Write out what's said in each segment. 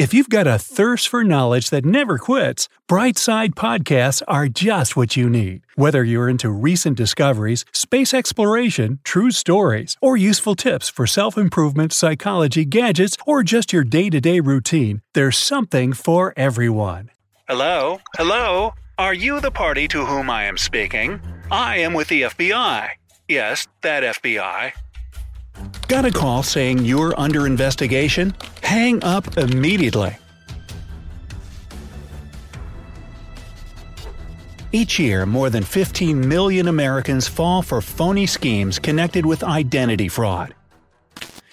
If you've got a thirst for knowledge that never quits, Brightside Podcasts are just what you need. Whether you're into recent discoveries, space exploration, true stories, or useful tips for self-improvement, psychology, gadgets, or just your day-to-day routine, there's something for everyone. Hello? Are you the party to whom I am speaking? I am with the FBI. Yes, that FBI. Got a call saying you're under investigation? Hang up immediately. Each year, more than 15 million Americans fall for phony schemes connected with identity fraud.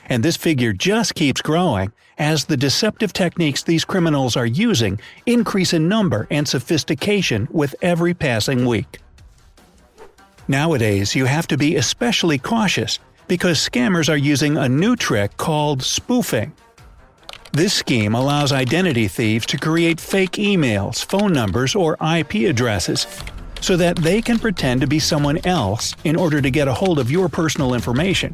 And this figure just keeps growing as the deceptive techniques these criminals are using increase in number and sophistication with every passing week. Nowadays, you have to be especially cautious because scammers are using a new trick called spoofing. This scheme allows identity thieves to create fake emails, phone numbers, or IP addresses so that they can pretend to be someone else in order to get a hold of your personal information.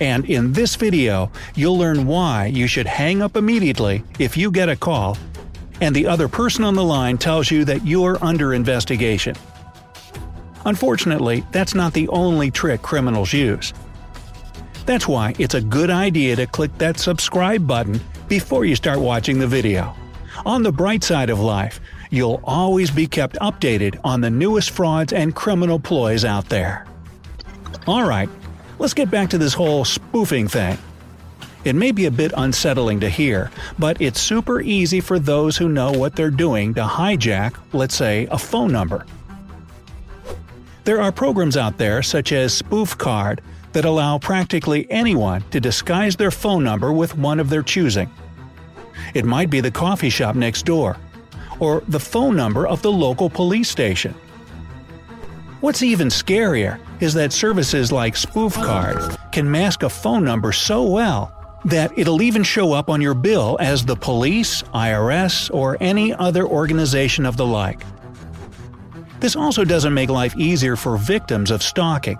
And in this video, you'll learn why you should hang up immediately if you get a call and the other person on the line tells you that you're under investigation. Unfortunately, that's not the only trick criminals use. That's why it's a good idea to click that subscribe button before you start watching the video. On the bright side of life, you'll always be kept updated on the newest frauds and criminal ploys out there. Alright, let's get back to this whole spoofing thing. It may be a bit unsettling to hear, but it's super easy for those who know what they're doing to hijack, let's say, a phone number. There are programs out there such as SpoofCard that allow practically anyone to disguise their phone number with one of their choosing. It might be the coffee shop next door, or the phone number of the local police station. What's even scarier is that services like SpoofCard can mask a phone number so well that it'll even show up on your bill as the police, IRS, or any other organization of the like. This also doesn't make life easier for victims of stalking.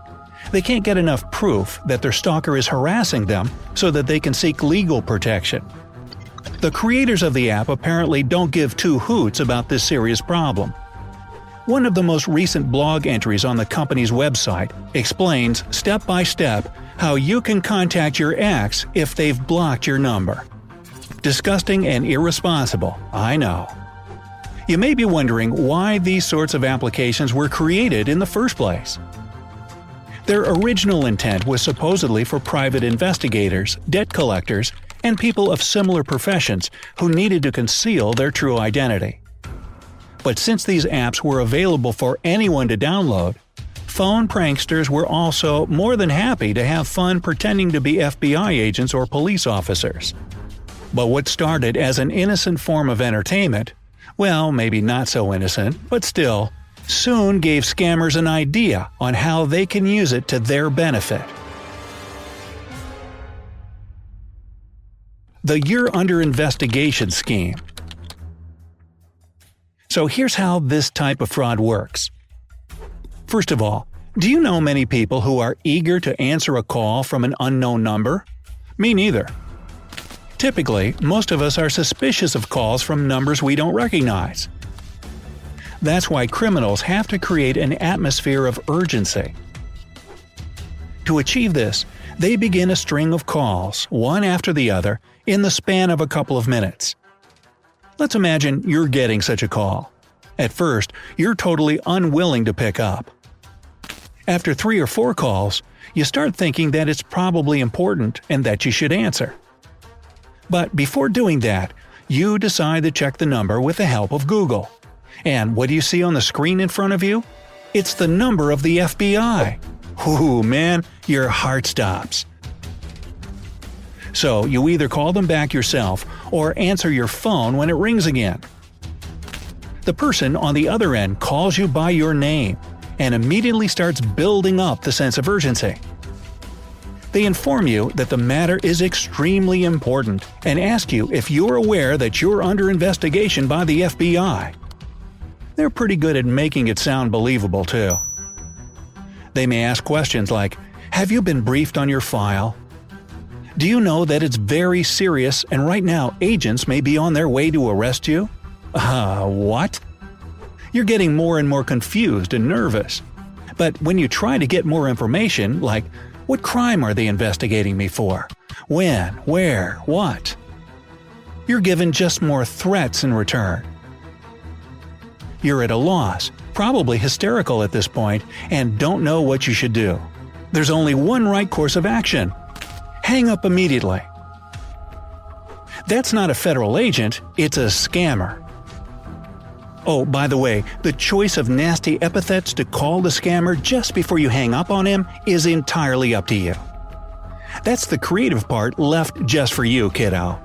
They can't get enough proof that their stalker is harassing them so that they can seek legal protection. The creators of the app apparently don't give two hoots about this serious problem. One of the most recent blog entries on the company's website explains step by step how you can contact your ex if they've blocked your number. Disgusting and irresponsible, I know. You may be wondering why these sorts of applications were created in the first place. Their original intent was supposedly for private investigators, debt collectors, and people of similar professions who needed to conceal their true identity. But since these apps were available for anyone to download, phone pranksters were also more than happy to have fun pretending to be FBI agents or police officers. But what started as an innocent form of entertainment, well, maybe not so innocent, but still, soon gave scammers an idea on how they can use it to their benefit. The You're Under Investigation Scheme. So here's how this type of fraud works. First of all, do you know many people who are eager to answer a call from an unknown number? Me neither. Typically, most of us are suspicious of calls from numbers we don't recognize. That's why criminals have to create an atmosphere of urgency. To achieve this, they begin a string of calls, one after the other, in the span of a couple of minutes. Let's imagine you're getting such a call. At first, you're totally unwilling to pick up. After 3 or 4 calls, you start thinking that it's probably important and that you should answer. But before doing that, you decide to check the number with the help of Google. And what do you see on the screen in front of you? It's the number of the FBI. Ooh, man, your heart stops. So you either call them back yourself or answer your phone when it rings again. The person on the other end calls you by your name and immediately starts building up the sense of urgency. They inform you that the matter is extremely important and ask you if you're aware that you're under investigation by the FBI. They're pretty good at making it sound believable, too. They may ask questions like, "Have you been briefed on your file?" Do you know that it's very serious and right now agents may be on their way to arrest you? What? You're getting more and more confused and nervous. But when you try to get more information, like, what crime are they investigating me for? When? Where? What? You're given just more threats in return. You're at a loss, probably hysterical at this point, and don't know what you should do. There's only one right course of action. Hang up immediately. That's not a federal agent, it's a scammer. Oh, by the way, the choice of nasty epithets to call the scammer just before you hang up on him is entirely up to you. That's the creative part left just for you, kiddo.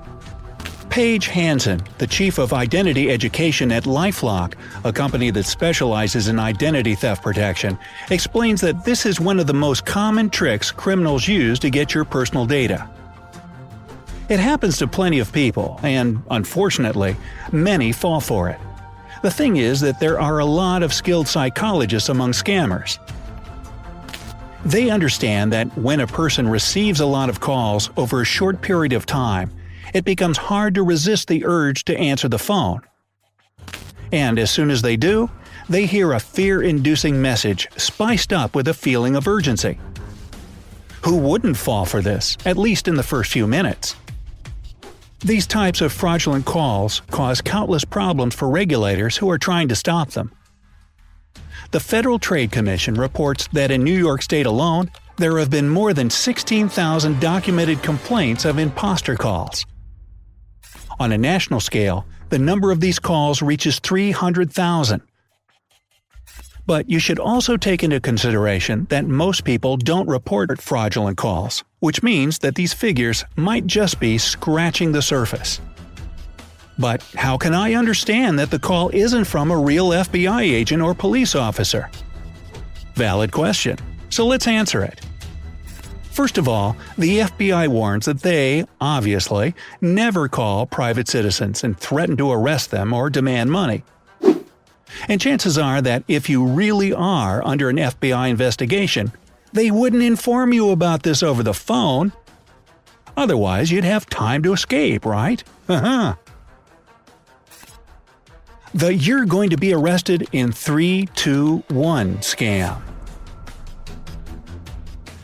Paige Hansen, the Chief of Identity Education at LifeLock, a company that specializes in identity theft protection, explains that this is one of the most common tricks criminals use to get your personal data. It happens to plenty of people, and unfortunately, many fall for it. The thing is that there are a lot of skilled psychologists among scammers. They understand that when a person receives a lot of calls over a short period of time, it becomes hard to resist the urge to answer the phone. And as soon as they do, they hear a fear-inducing message spiced up with a feeling of urgency. Who wouldn't fall for this, at least in the first few minutes? These types of fraudulent calls cause countless problems for regulators who are trying to stop them. The Federal Trade Commission reports that in New York State alone, there have been more than 16,000 documented complaints of imposter calls. On a national scale, the number of these calls reaches 300,000. But you should also take into consideration that most people don't report fraudulent calls, which means that these figures might just be scratching the surface. But how can I understand that the call isn't from a real FBI agent or police officer? Valid question, so let's answer it. First of all, the FBI warns that they, obviously, never call private citizens and threaten to arrest them or demand money. And chances are that if you really are under an FBI investigation, they wouldn't inform you about this over the phone. Otherwise, you'd have time to escape, right? The "you're going to be arrested in 3, 2, 1 scam.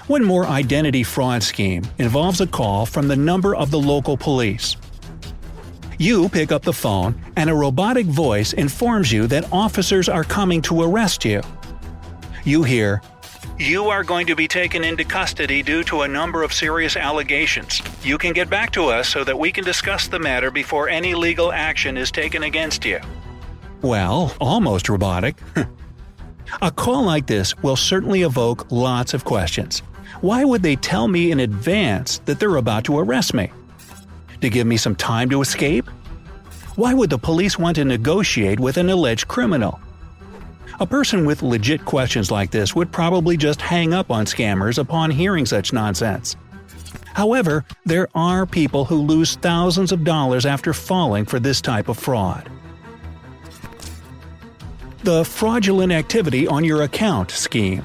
One more identity fraud scheme involves a call from the number of the local police. You pick up the phone, and a robotic voice informs you that officers are coming to arrest you. You hear, "You are going to be taken into custody due to a number of serious allegations. You can get back to us so that we can discuss the matter before any legal action is taken against you." Well, almost robotic. A call like this will certainly evoke lots of questions. Why would they tell me in advance that they're about to arrest me? To give me some time to escape? Why would the police want to negotiate with an alleged criminal? A person with legit questions like this would probably just hang up on scammers upon hearing such nonsense. However, there are people who lose thousands of dollars after falling for this type of fraud. The fraudulent activity on your account scheme.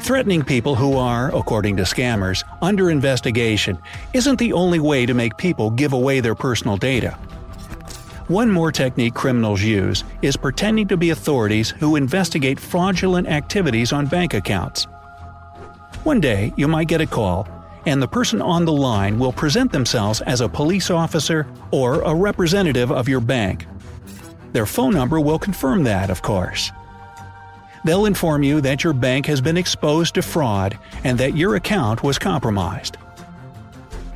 Threatening people who are, according to scammers, under investigation isn't the only way to make people give away their personal data. One more technique criminals use is pretending to be authorities who investigate fraudulent activities on bank accounts. One day, you might get a call, and the person on the line will present themselves as a police officer or a representative of your bank. Their phone number will confirm that, of course. They'll inform you that your bank has been exposed to fraud and that your account was compromised.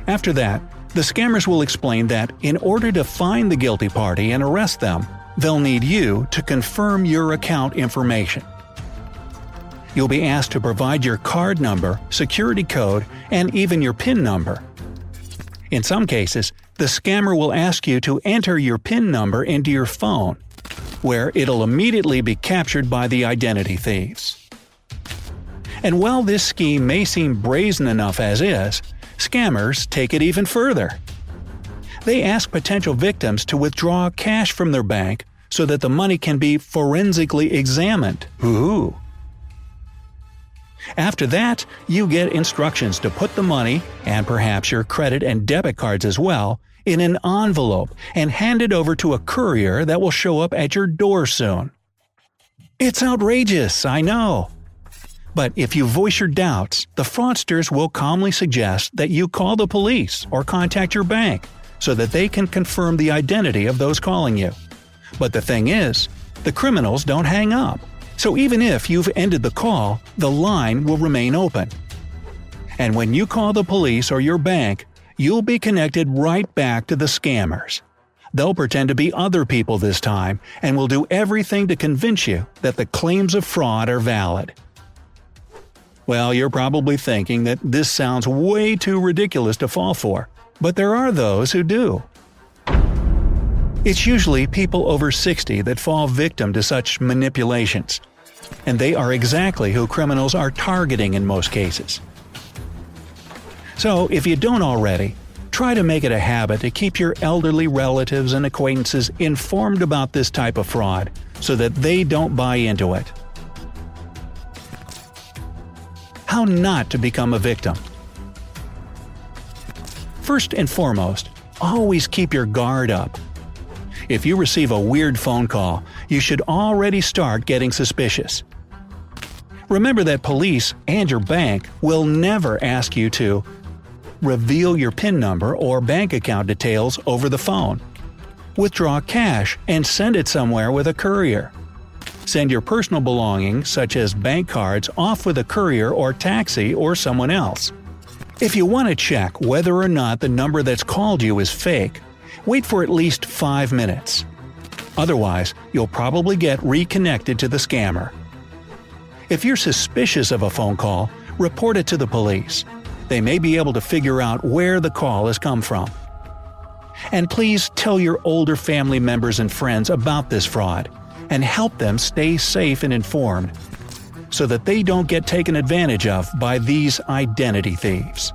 After that, the scammers will explain that in order to find the guilty party and arrest them, they'll need you to confirm your account information. You'll be asked to provide your card number, security code, and even your PIN number. In some cases, the scammer will ask you to enter your PIN number into your phone, where it'll immediately be captured by the identity thieves. And while this scheme may seem brazen enough as is, scammers take it even further. They ask potential victims to withdraw cash from their bank so that the money can be forensically examined. After that, you get instructions to put the money, and perhaps your credit and debit cards as well, in an envelope and hand it over to a courier that will show up at your door soon. It's outrageous, I know. But if you voice your doubts, the fraudsters will calmly suggest that you call the police or contact your bank so that they can confirm the identity of those calling you. But the thing is, the criminals don't hang up. So even if you've ended the call, the line will remain open. And when you call the police or your bank, you'll be connected right back to the scammers. They'll pretend to be other people this time and will do everything to convince you that the claims of fraud are valid. Well, you're probably thinking that this sounds way too ridiculous to fall for, but there are those who do. It's usually people over 60 that fall victim to such manipulations. And they are exactly who criminals are targeting in most cases. So, if you don't already, try to make it a habit to keep your elderly relatives and acquaintances informed about this type of fraud so that they don't buy into it. How not to become a victim. First and foremost, always keep your guard up. If you receive a weird phone call, you should already start getting suspicious. Remember that police and your bank will never ask you to reveal your PIN number or bank account details over the phone. Withdraw cash and send it somewhere with a courier. Send your personal belongings, such as bank cards, off with a courier or taxi or someone else. If you want to check whether or not the number that's called you is fake, wait for at least 5 minutes. Otherwise, you'll probably get reconnected to the scammer. If you're suspicious of a phone call, report it to the police. They may be able to figure out where the call has come from. And please tell your older family members and friends about this fraud and help them stay safe and informed so that they don't get taken advantage of by these identity thieves.